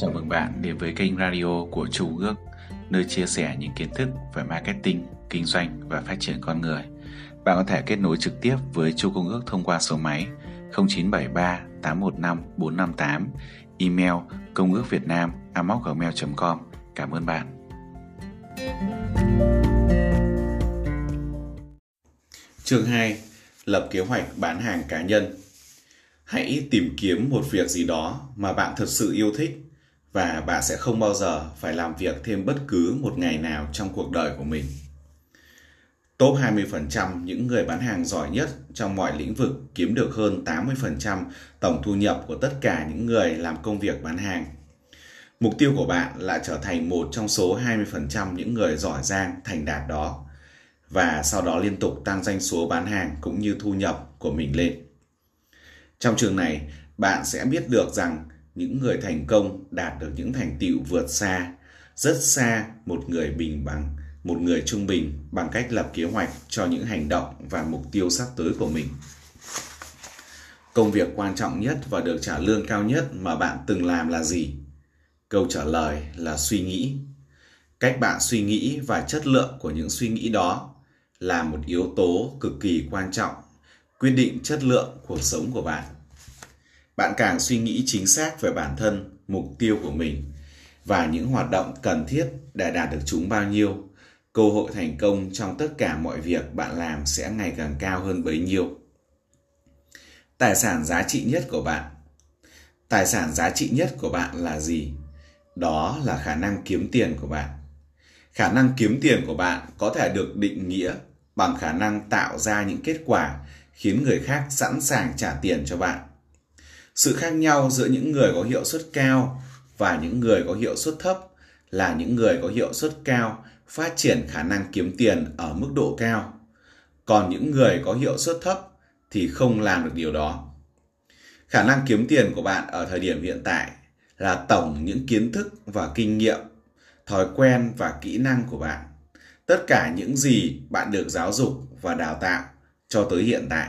Chào mừng bạn đến với kênh radio của Chu Công ước, nơi chia sẻ những kiến thức về marketing, kinh doanh và phát triển con người. Bạn có thể kết nối trực tiếp với Chu Công ước thông qua số máy 0973 815 458, email congucvietnam@gmail.com. Cảm ơn bạn. Chương 2. Lập kế hoạch bán hàng cá nhân. Hãy tìm kiếm một việc gì đó mà bạn thật sự yêu thích và bạn sẽ không bao giờ phải làm việc thêm bất cứ một ngày nào trong cuộc đời của mình. Top 20% những người bán hàng giỏi nhất trong mọi lĩnh vực kiếm được hơn 80% tổng thu nhập của tất cả những người làm công việc bán hàng. Mục tiêu của bạn là trở thành một trong số 20% những người giỏi giang thành đạt đó, và sau đó liên tục tăng doanh số bán hàng cũng như thu nhập của mình lên. Trong trường này, bạn sẽ biết được rằng những người thành công đạt được những thành tựu vượt xa, rất xa một người trung bình bằng cách lập kế hoạch cho những hành động và mục tiêu sắp tới của mình. Công việc quan trọng nhất và được trả lương cao nhất mà bạn từng làm là gì? Câu trả lời là suy nghĩ. Cách bạn suy nghĩ và chất lượng của những suy nghĩ đó là một yếu tố cực kỳ quan trọng, quyết định chất lượng cuộc sống của bạn. Bạn càng suy nghĩ chính xác về bản thân, mục tiêu của mình và những hoạt động cần thiết để đạt được chúng bao nhiêu, cơ hội thành công trong tất cả mọi việc bạn làm sẽ ngày càng cao hơn bấy nhiêu. Tài sản giá trị nhất của bạn. Tài sản giá trị nhất của bạn là gì? Đó là khả năng kiếm tiền của bạn. Khả năng kiếm tiền của bạn có thể được định nghĩa bằng khả năng tạo ra những kết quả khiến người khác sẵn sàng trả tiền cho bạn. Sự khác nhau giữa những người có hiệu suất cao và những người có hiệu suất thấp là những người có hiệu suất cao phát triển khả năng kiếm tiền ở mức độ cao, còn những người có hiệu suất thấp thì không làm được điều đó. Khả năng kiếm tiền của bạn ở thời điểm hiện tại là tổng những kiến thức và kinh nghiệm, thói quen và kỹ năng của bạn, tất cả những gì bạn được giáo dục và đào tạo cho tới hiện tại.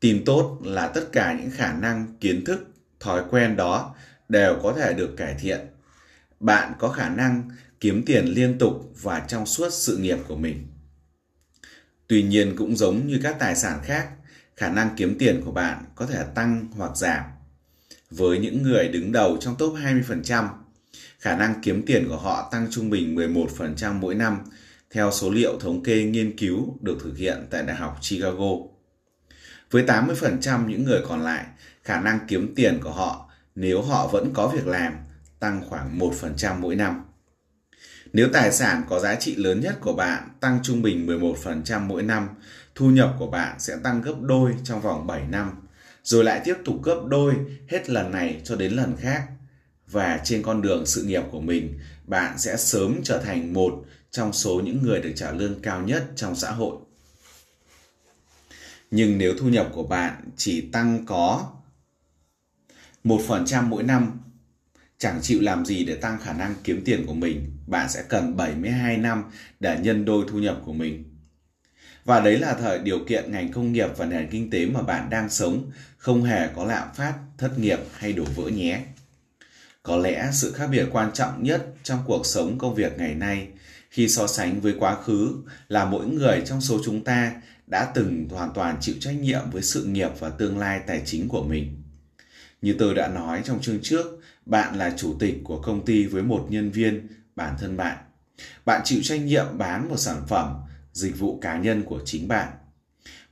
Tìm tốt là tất cả những khả năng, kiến thức, thói quen đó đều có thể được cải thiện. Bạn có khả năng kiếm tiền liên tục và trong suốt sự nghiệp của mình. Tuy nhiên, cũng giống như các tài sản khác, khả năng kiếm tiền của bạn có thể tăng hoặc giảm. Với những người đứng đầu trong top 20%, khả năng kiếm tiền của họ tăng trung bình 11% mỗi năm, theo số liệu thống kê nghiên cứu được thực hiện tại Đại học Chicago. Với 80% những người còn lại, khả năng kiếm tiền của họ, nếu họ vẫn có việc làm, tăng khoảng 1% mỗi năm. Nếu tài sản có giá trị lớn nhất của bạn tăng trung bình 11% mỗi năm, thu nhập của bạn sẽ tăng gấp đôi trong vòng 7 năm, rồi lại tiếp tục gấp đôi hết lần này cho đến lần khác. Và trên con đường sự nghiệp của mình, bạn sẽ sớm trở thành một trong số những người được trả lương cao nhất trong xã hội. Nhưng nếu thu nhập của bạn chỉ tăng có 1% mỗi năm, chẳng chịu làm gì để tăng khả năng kiếm tiền của mình, bạn sẽ cần 72 năm để nhân đôi thu nhập của mình. Và đấy là điều kiện ngành công nghiệp và nền kinh tế mà bạn đang sống không hề có lạm phát, thất nghiệp hay đổ vỡ nhé. Có lẽ sự khác biệt quan trọng nhất trong cuộc sống công việc ngày nay khi so sánh với quá khứ là mỗi người trong số chúng ta đã từng hoàn toàn chịu trách nhiệm với sự nghiệp và tương lai tài chính của mình. Như tôi đã nói trong chương trước, bạn là chủ tịch của công ty với một nhân viên, bản thân bạn. Bạn chịu trách nhiệm bán một sản phẩm, dịch vụ cá nhân của chính bạn.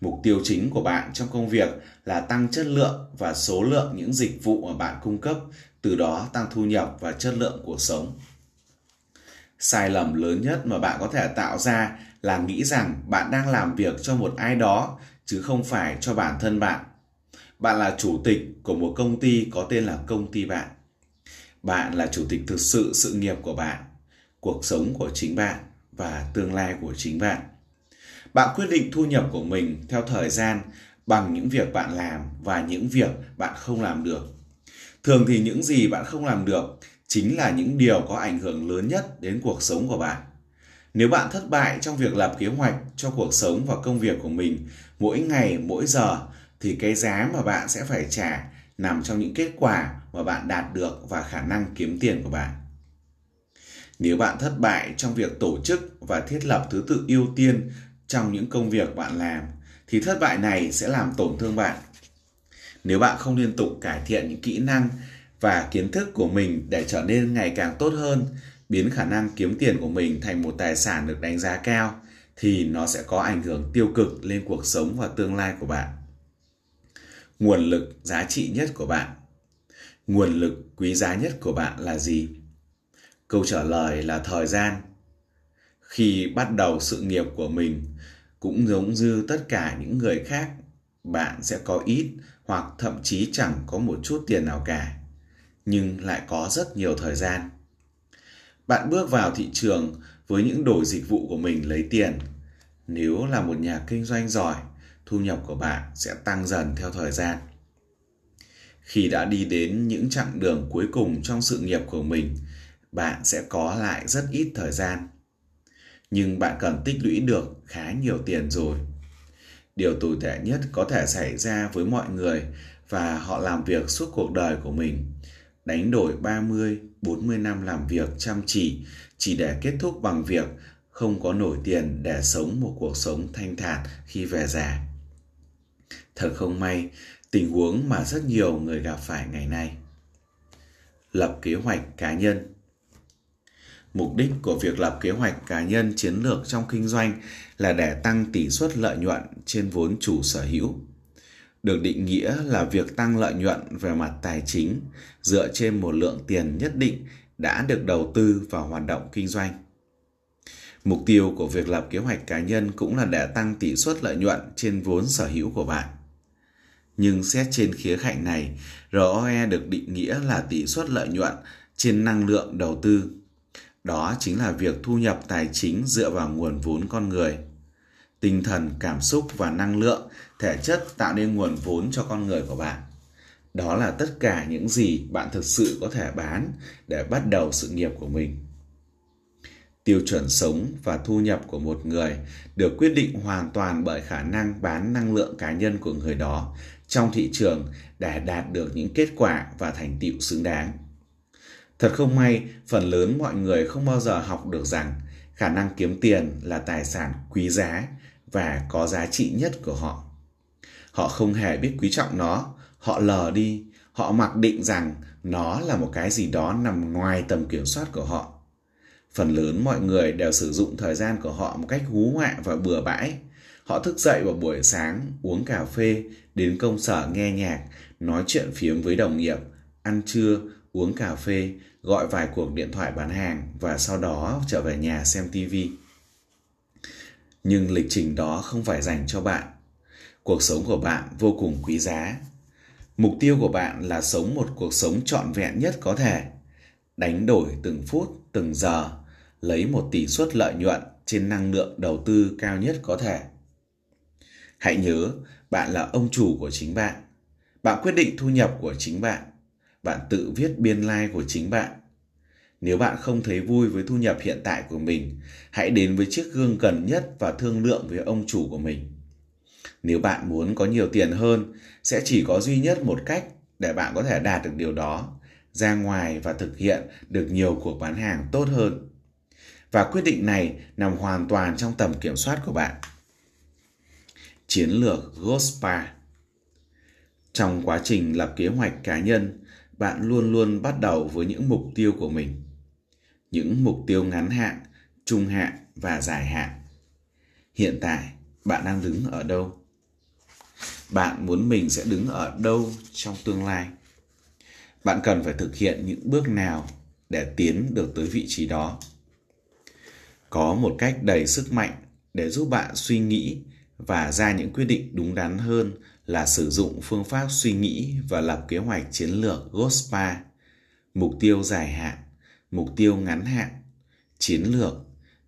Mục tiêu chính của bạn trong công việc là tăng chất lượng và số lượng những dịch vụ mà bạn cung cấp, từ đó tăng thu nhập và chất lượng cuộc sống. Sai lầm lớn nhất mà bạn có thể tạo ra là nghĩ rằng bạn đang làm việc cho một ai đó chứ không phải cho bản thân bạn. Bạn là chủ tịch của một công ty có tên là công ty bạn. Bạn là chủ tịch thực sự sự nghiệp của bạn, cuộc sống của chính bạn và tương lai của chính bạn. Bạn quyết định thu nhập của mình theo thời gian bằng những việc bạn làm và những việc bạn không làm được. Thường thì những gì bạn không làm được chính là những điều có ảnh hưởng lớn nhất đến cuộc sống của bạn. Nếu bạn thất bại trong việc lập kế hoạch cho cuộc sống và công việc của mình mỗi ngày, mỗi giờ, thì cái giá mà bạn sẽ phải trả nằm trong những kết quả mà bạn đạt được và khả năng kiếm tiền của bạn. Nếu bạn thất bại trong việc tổ chức và thiết lập thứ tự ưu tiên trong những công việc bạn làm, thì thất bại này sẽ làm tổn thương bạn. Nếu bạn không liên tục cải thiện những kỹ năng và kiến thức của mình để trở nên ngày càng tốt hơn, biến khả năng kiếm tiền của mình thành một tài sản được đánh giá cao, thì nó sẽ có ảnh hưởng tiêu cực lên cuộc sống và tương lai của bạn. Nguồn lực giá trị nhất của bạn. Nguồn lực quý giá nhất của bạn là gì? Câu trả lời là thời gian. Khi bắt đầu sự nghiệp của mình, cũng giống như tất cả những người khác, bạn sẽ có ít hoặc thậm chí chẳng có một chút tiền nào cả, nhưng lại có rất nhiều thời gian. Bạn bước vào thị trường với những đồ dịch vụ của mình lấy tiền. Nếu là một nhà kinh doanh giỏi, thu nhập của bạn sẽ tăng dần theo thời gian. Khi đã đi đến những chặng đường cuối cùng trong sự nghiệp của mình, bạn sẽ có lại rất ít thời gian. Nhưng bạn cần tích lũy được khá nhiều tiền rồi. Điều tồi tệ nhất có thể xảy ra với mọi người và họ làm việc suốt cuộc đời của mình, đánh đổi 30-40 năm làm việc chăm chỉ để kết thúc bằng việc không có nổi tiền để sống một cuộc sống thanh thản khi về già. Thật không may, tình huống mà rất nhiều người gặp phải ngày nay. Lập kế hoạch cá nhân. Mục đích của việc lập kế hoạch cá nhân chiến lược trong kinh doanh là để tăng tỷ suất lợi nhuận trên vốn chủ sở hữu. Được định nghĩa là việc tăng lợi nhuận về mặt tài chính dựa trên một lượng tiền nhất định đã được đầu tư vào hoạt động kinh doanh. Mục tiêu của việc lập kế hoạch cá nhân cũng là để tăng tỷ suất lợi nhuận trên vốn sở hữu của bạn. Nhưng xét trên khía cạnh này, ROE được định nghĩa là tỷ suất lợi nhuận trên năng lượng đầu tư. Đó chính là việc thu nhập tài chính dựa vào nguồn vốn con người. Tinh thần, cảm xúc và năng lượng, thể chất tạo nên nguồn vốn cho con người của bạn. Đó là tất cả những gì bạn thực sự có thể bán để bắt đầu sự nghiệp của mình. Tiêu chuẩn sống và thu nhập của một người được quyết định hoàn toàn bởi khả năng bán năng lượng cá nhân của người đó trong thị trường để đạt được những kết quả và thành tựu xứng đáng. Thật không may, phần lớn mọi người không bao giờ học được rằng khả năng kiếm tiền là tài sản quý giá và có giá trị nhất của họ. Họ không hề biết quý trọng nó, họ lờ đi, họ mặc định rằng nó là một cái gì đó nằm ngoài tầm kiểm soát của họ. Phần lớn mọi người đều sử dụng thời gian của họ một cách hú họa và bừa bãi. Họ thức dậy vào buổi sáng, uống cà phê, đến công sở nghe nhạc, nói chuyện phiếm với đồng nghiệp, ăn trưa, uống cà phê, gọi vài cuộc điện thoại bán hàng và sau đó trở về nhà xem TV. Nhưng lịch trình đó không phải dành cho bạn. Cuộc sống của bạn vô cùng quý giá. Mục tiêu của bạn là sống một cuộc sống trọn vẹn nhất có thể. Đánh đổi từng phút, từng giờ, lấy một tỷ suất lợi nhuận trên năng lượng đầu tư cao nhất có thể. Hãy nhớ, bạn là ông chủ của chính bạn. Bạn quyết định thu nhập của chính bạn. Bạn tự viết biên lai của chính bạn. Nếu bạn không thấy vui với thu nhập hiện tại của mình, hãy đến với chiếc gương gần nhất và thương lượng với ông chủ của mình. Nếu bạn muốn có nhiều tiền hơn, sẽ chỉ có duy nhất một cách để bạn có thể đạt được điều đó. Ra ngoài và thực hiện được nhiều cuộc bán hàng tốt hơn. Và quyết định này nằm hoàn toàn trong tầm kiểm soát của bạn. Chiến lược GOSPA. Trong quá trình lập kế hoạch cá nhân, bạn luôn luôn bắt đầu với những mục tiêu của mình. Những mục tiêu ngắn hạn, trung hạn và dài hạn. Hiện tại, bạn đang đứng ở đâu? Bạn muốn mình sẽ đứng ở đâu trong tương lai? Bạn cần phải thực hiện những bước nào để tiến được tới vị trí đó. Có một cách đầy sức mạnh để giúp bạn suy nghĩ và ra những quyết định đúng đắn hơn là sử dụng phương pháp suy nghĩ và lập kế hoạch chiến lược GOSPA, mục tiêu dài hạn, mục tiêu ngắn hạn, chiến lược,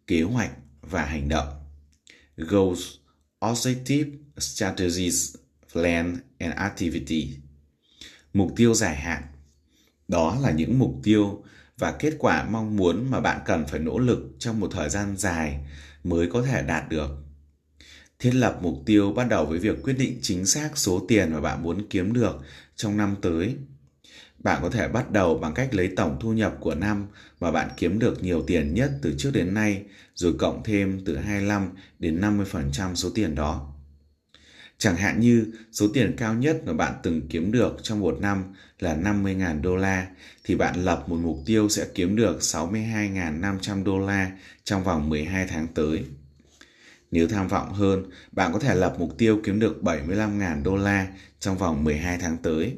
kế hoạch và hành động. Goals, Objective, Strategies, Plan and Activity. Mục tiêu dài hạn. Đó là những mục tiêu và kết quả mong muốn mà bạn cần phải nỗ lực trong một thời gian dài mới có thể đạt được. Thiết lập mục tiêu bắt đầu với việc quyết định chính xác số tiền mà bạn muốn kiếm được trong năm tới. Bạn có thể bắt đầu bằng cách lấy tổng thu nhập của năm mà bạn kiếm được nhiều tiền nhất từ trước đến nay, rồi cộng thêm từ 25 đến 50% số tiền đó. Chẳng hạn như số tiền cao nhất mà bạn từng kiếm được trong một năm là 50.000 đô la, thì bạn lập một mục tiêu sẽ kiếm được 62.500 đô la trong vòng 12 tháng tới. Nếu tham vọng hơn, bạn có thể lập mục tiêu kiếm được 75.000 đô la trong vòng 12 tháng tới.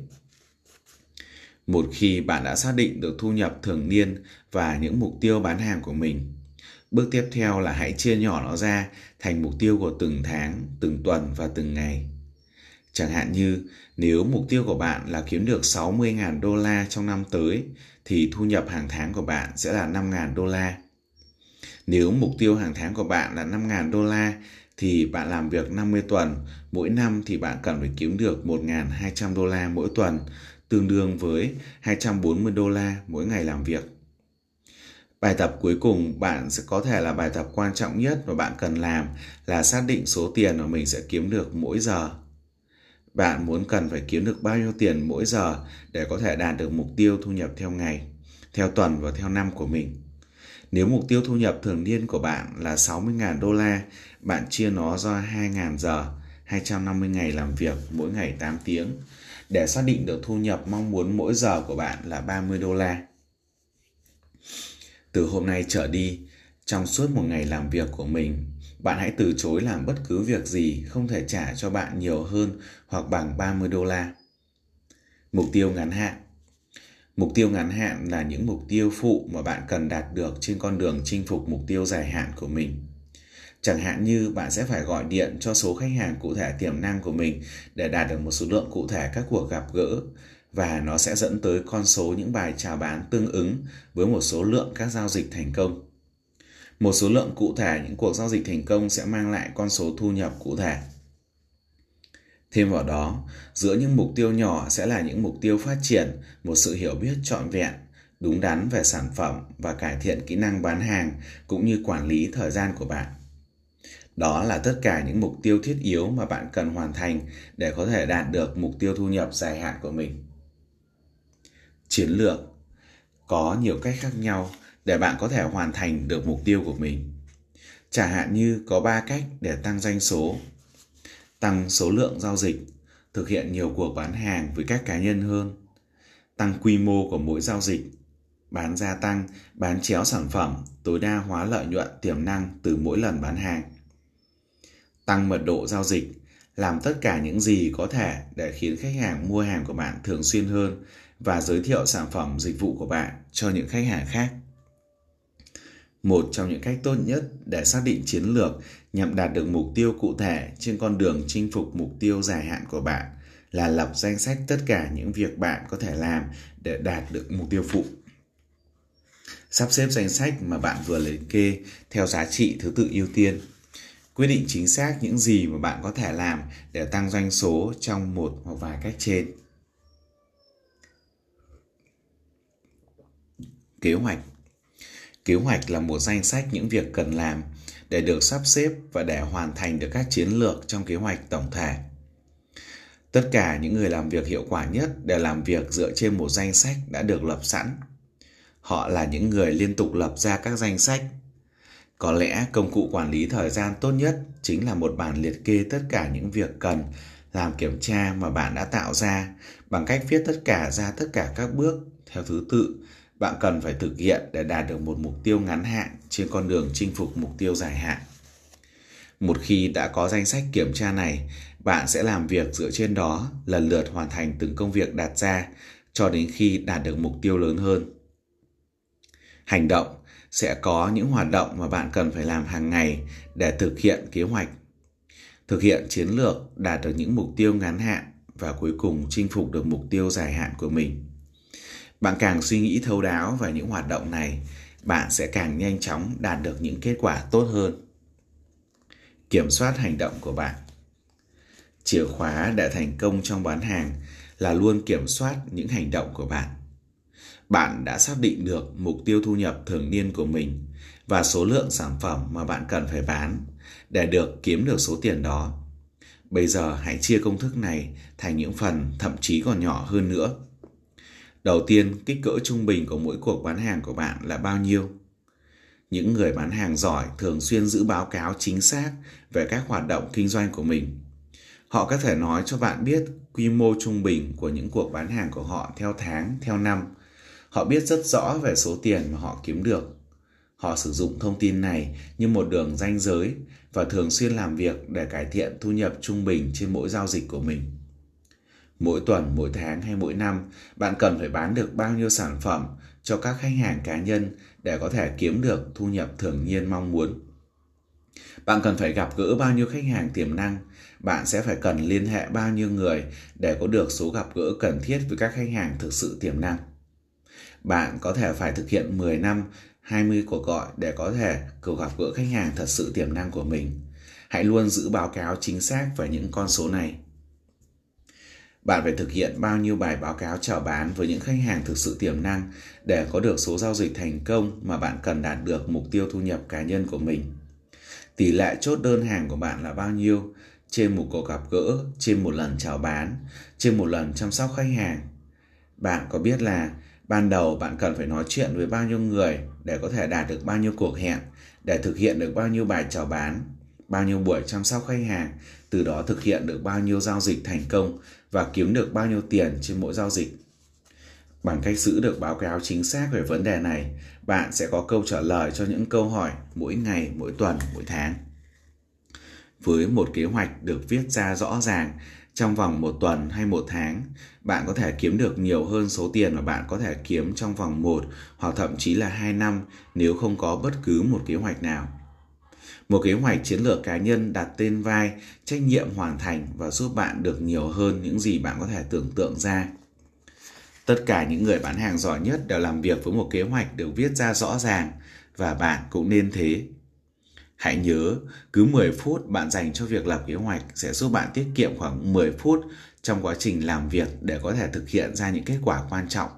Một khi bạn đã xác định được thu nhập thường niên và những mục tiêu bán hàng của mình, bước tiếp theo là hãy chia nhỏ nó ra thành mục tiêu của từng tháng, từng tuần và từng ngày. Chẳng hạn như nếu mục tiêu của bạn là kiếm được 60.000 đô la trong năm tới, thì thu nhập hàng tháng của bạn sẽ là 5.000 đô la. Nếu mục tiêu hàng tháng của bạn là 5.000 đô la, thì bạn làm việc 50 tuần, mỗi năm thì bạn cần phải kiếm được 1.200 đô la mỗi tuần, tương đương với 240 đô la mỗi ngày làm việc. Bài tập cuối cùng bạn sẽ có thể là bài tập quan trọng nhất mà bạn cần làm là xác định số tiền mà mình sẽ kiếm được mỗi giờ. Bạn cần phải kiếm được bao nhiêu tiền mỗi giờ để có thể đạt được mục tiêu thu nhập theo ngày, theo tuần và theo năm của mình. Nếu mục tiêu thu nhập thường niên của bạn là 60.000 đô la, bạn chia nó ra 2.000 giờ, 250 ngày làm việc, mỗi ngày 8 tiếng, để xác định được thu nhập mong muốn mỗi giờ của bạn là 30 đô la. Từ hôm nay trở đi, trong suốt một ngày làm việc của mình, bạn hãy từ chối làm bất cứ việc gì không thể trả cho bạn nhiều hơn hoặc bằng 30 đô la. Mục tiêu ngắn hạn. Mục tiêu ngắn hạn là những mục tiêu phụ mà bạn cần đạt được trên con đường chinh phục mục tiêu dài hạn của mình. Chẳng hạn như bạn sẽ phải gọi điện cho số khách hàng cụ thể tiềm năng của mình để đạt được một số lượng cụ thể các cuộc gặp gỡ, và nó sẽ dẫn tới con số những bài chào bán tương ứng với một số lượng các giao dịch thành công. Một số lượng cụ thể những cuộc giao dịch thành công sẽ mang lại con số thu nhập cụ thể. Thêm vào đó, giữa những mục tiêu nhỏ sẽ là những mục tiêu phát triển một sự hiểu biết trọn vẹn, đúng đắn về sản phẩm và cải thiện kỹ năng bán hàng cũng như quản lý thời gian của bạn. Đó là tất cả những mục tiêu thiết yếu mà bạn cần hoàn thành để có thể đạt được mục tiêu thu nhập dài hạn của mình. Chiến lược. Có nhiều cách khác nhau để bạn có thể hoàn thành được mục tiêu của mình. Chẳng hạn như có 3 cách để tăng doanh số: tăng số lượng giao dịch, thực hiện nhiều cuộc bán hàng với các cá nhân hơn, tăng quy mô của mỗi giao dịch, bán gia tăng, bán chéo sản phẩm, tối đa hóa lợi nhuận tiềm năng từ mỗi lần bán hàng. Tăng mật độ giao dịch, làm tất cả những gì có thể để khiến khách hàng mua hàng của bạn thường xuyên hơn và giới thiệu sản phẩm dịch vụ của bạn cho những khách hàng khác. Một trong những cách tốt nhất để xác định chiến lược nhằm đạt được mục tiêu cụ thể trên con đường chinh phục mục tiêu dài hạn của bạn là lập danh sách tất cả những việc bạn có thể làm để đạt được mục tiêu phụ. Sắp xếp danh sách mà bạn vừa liệt kê theo giá trị thứ tự ưu tiên. Quyết định chính xác những gì mà bạn có thể làm để tăng doanh số trong một hoặc vài cách trên. Kế hoạch. Kế hoạch là một danh sách những việc cần làm để được sắp xếp và để hoàn thành được các chiến lược trong kế hoạch tổng thể. Tất cả những người làm việc hiệu quả nhất đều làm việc dựa trên một danh sách đã được lập sẵn. Họ là những người liên tục lập ra các danh sách. Có lẽ công cụ quản lý thời gian tốt nhất chính là một bản liệt kê tất cả những việc cần làm kiểm tra mà bạn đã tạo ra bằng cách viết tất cả ra tất cả các bước theo thứ tự bạn cần phải thực hiện để đạt được một mục tiêu ngắn hạn trên con đường chinh phục mục tiêu dài hạn. Một khi đã có danh sách kiểm tra này, bạn sẽ làm việc dựa trên đó, lần lượt hoàn thành từng công việc đặt ra cho đến khi đạt được mục tiêu lớn hơn. Hành động. Sẽ có những hoạt động mà bạn cần phải làm hàng ngày để thực hiện kế hoạch, thực hiện chiến lược, đạt được những mục tiêu ngắn hạn và cuối cùng chinh phục được mục tiêu dài hạn của mình. Bạn càng suy nghĩ thấu đáo về những hoạt động này, bạn sẽ càng nhanh chóng đạt được những kết quả tốt hơn. Kiểm soát hành động của bạn. Chìa khóa để thành công trong bán hàng là luôn kiểm soát những hành động của bạn. Bạn đã xác định được mục tiêu thu nhập thường niên của mình và số lượng sản phẩm mà bạn cần phải bán để kiếm được số tiền đó. Bây giờ hãy chia công thức này thành những phần thậm chí còn nhỏ hơn nữa. Đầu tiên, kích cỡ trung bình của mỗi cuộc bán hàng của bạn là bao nhiêu? Những người bán hàng giỏi thường xuyên giữ báo cáo chính xác về các hoạt động kinh doanh của mình. Họ có thể nói cho bạn biết quy mô trung bình của những cuộc bán hàng của họ theo tháng, theo năm. Họ biết rất rõ về số tiền mà họ kiếm được. Họ sử dụng thông tin này như một đường ranh giới và thường xuyên làm việc để cải thiện thu nhập trung bình trên mỗi giao dịch của mình. Mỗi tuần, mỗi tháng hay mỗi năm, bạn cần phải bán được bao nhiêu sản phẩm cho các khách hàng cá nhân để có thể kiếm được thu nhập thường niên mong muốn. Bạn cần phải gặp gỡ bao nhiêu khách hàng tiềm năng, bạn sẽ phải cần liên hệ bao nhiêu người để có được số gặp gỡ cần thiết với các khách hàng thực sự tiềm năng. Bạn có thể phải thực hiện 10 năm, 20 cuộc gọi để có thể gặp gỡ khách hàng thật sự tiềm năng của mình. Hãy luôn giữ báo cáo chính xác về những con số này. Bạn phải thực hiện bao nhiêu bài báo cáo chào bán với những khách hàng thực sự tiềm năng để có được số giao dịch thành công mà bạn cần đạt được mục tiêu thu nhập cá nhân của mình. Tỷ lệ chốt đơn hàng của bạn là bao nhiêu trên một cuộc gặp gỡ, trên một lần chào bán, trên một lần chăm sóc khách hàng? Bạn có biết là ban đầu bạn cần phải nói chuyện với bao nhiêu người để có thể đạt được bao nhiêu cuộc hẹn, để thực hiện được bao nhiêu bài chào bán, bao nhiêu buổi chăm sóc khách hàng, từ đó thực hiện được bao nhiêu giao dịch thành công và kiếm được bao nhiêu tiền trên mỗi giao dịch? Bằng cách giữ được báo cáo chính xác về vấn đề này, bạn sẽ có câu trả lời cho những câu hỏi mỗi ngày, mỗi tuần, mỗi tháng. Với một kế hoạch được viết ra rõ ràng, trong vòng một tuần hay một tháng, bạn có thể kiếm được nhiều hơn số tiền mà bạn có thể kiếm trong vòng 1 hoặc thậm chí là 2 năm nếu không có bất cứ một kế hoạch nào. Một kế hoạch chiến lược cá nhân đặt tên vai, trách nhiệm hoàn thành và giúp bạn được nhiều hơn những gì bạn có thể tưởng tượng ra. Tất cả những người bán hàng giỏi nhất đều làm việc với một kế hoạch được viết ra rõ ràng và bạn cũng nên thế. Hãy nhớ, cứ 10 phút bạn dành cho việc lập kế hoạch sẽ giúp bạn tiết kiệm khoảng 10 phút trong quá trình làm việc để có thể thực hiện ra những kết quả quan trọng.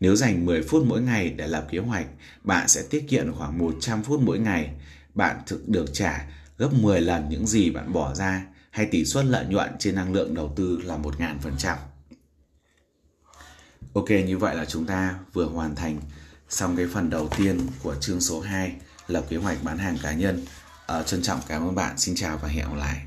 Nếu dành 10 phút mỗi ngày để lập kế hoạch, bạn sẽ tiết kiệm khoảng 100 phút mỗi ngày. Bạn được trả gấp 10 lần những gì bạn bỏ ra, hay tỷ suất lợi nhuận trên năng lượng đầu tư là 1000%. Ok, như vậy là chúng ta vừa hoàn thành xong cái phần đầu tiên của chương số 2, lập kế hoạch bán hàng cá nhân. Trân trọng cảm ơn bạn, xin chào và hẹn gặp lại.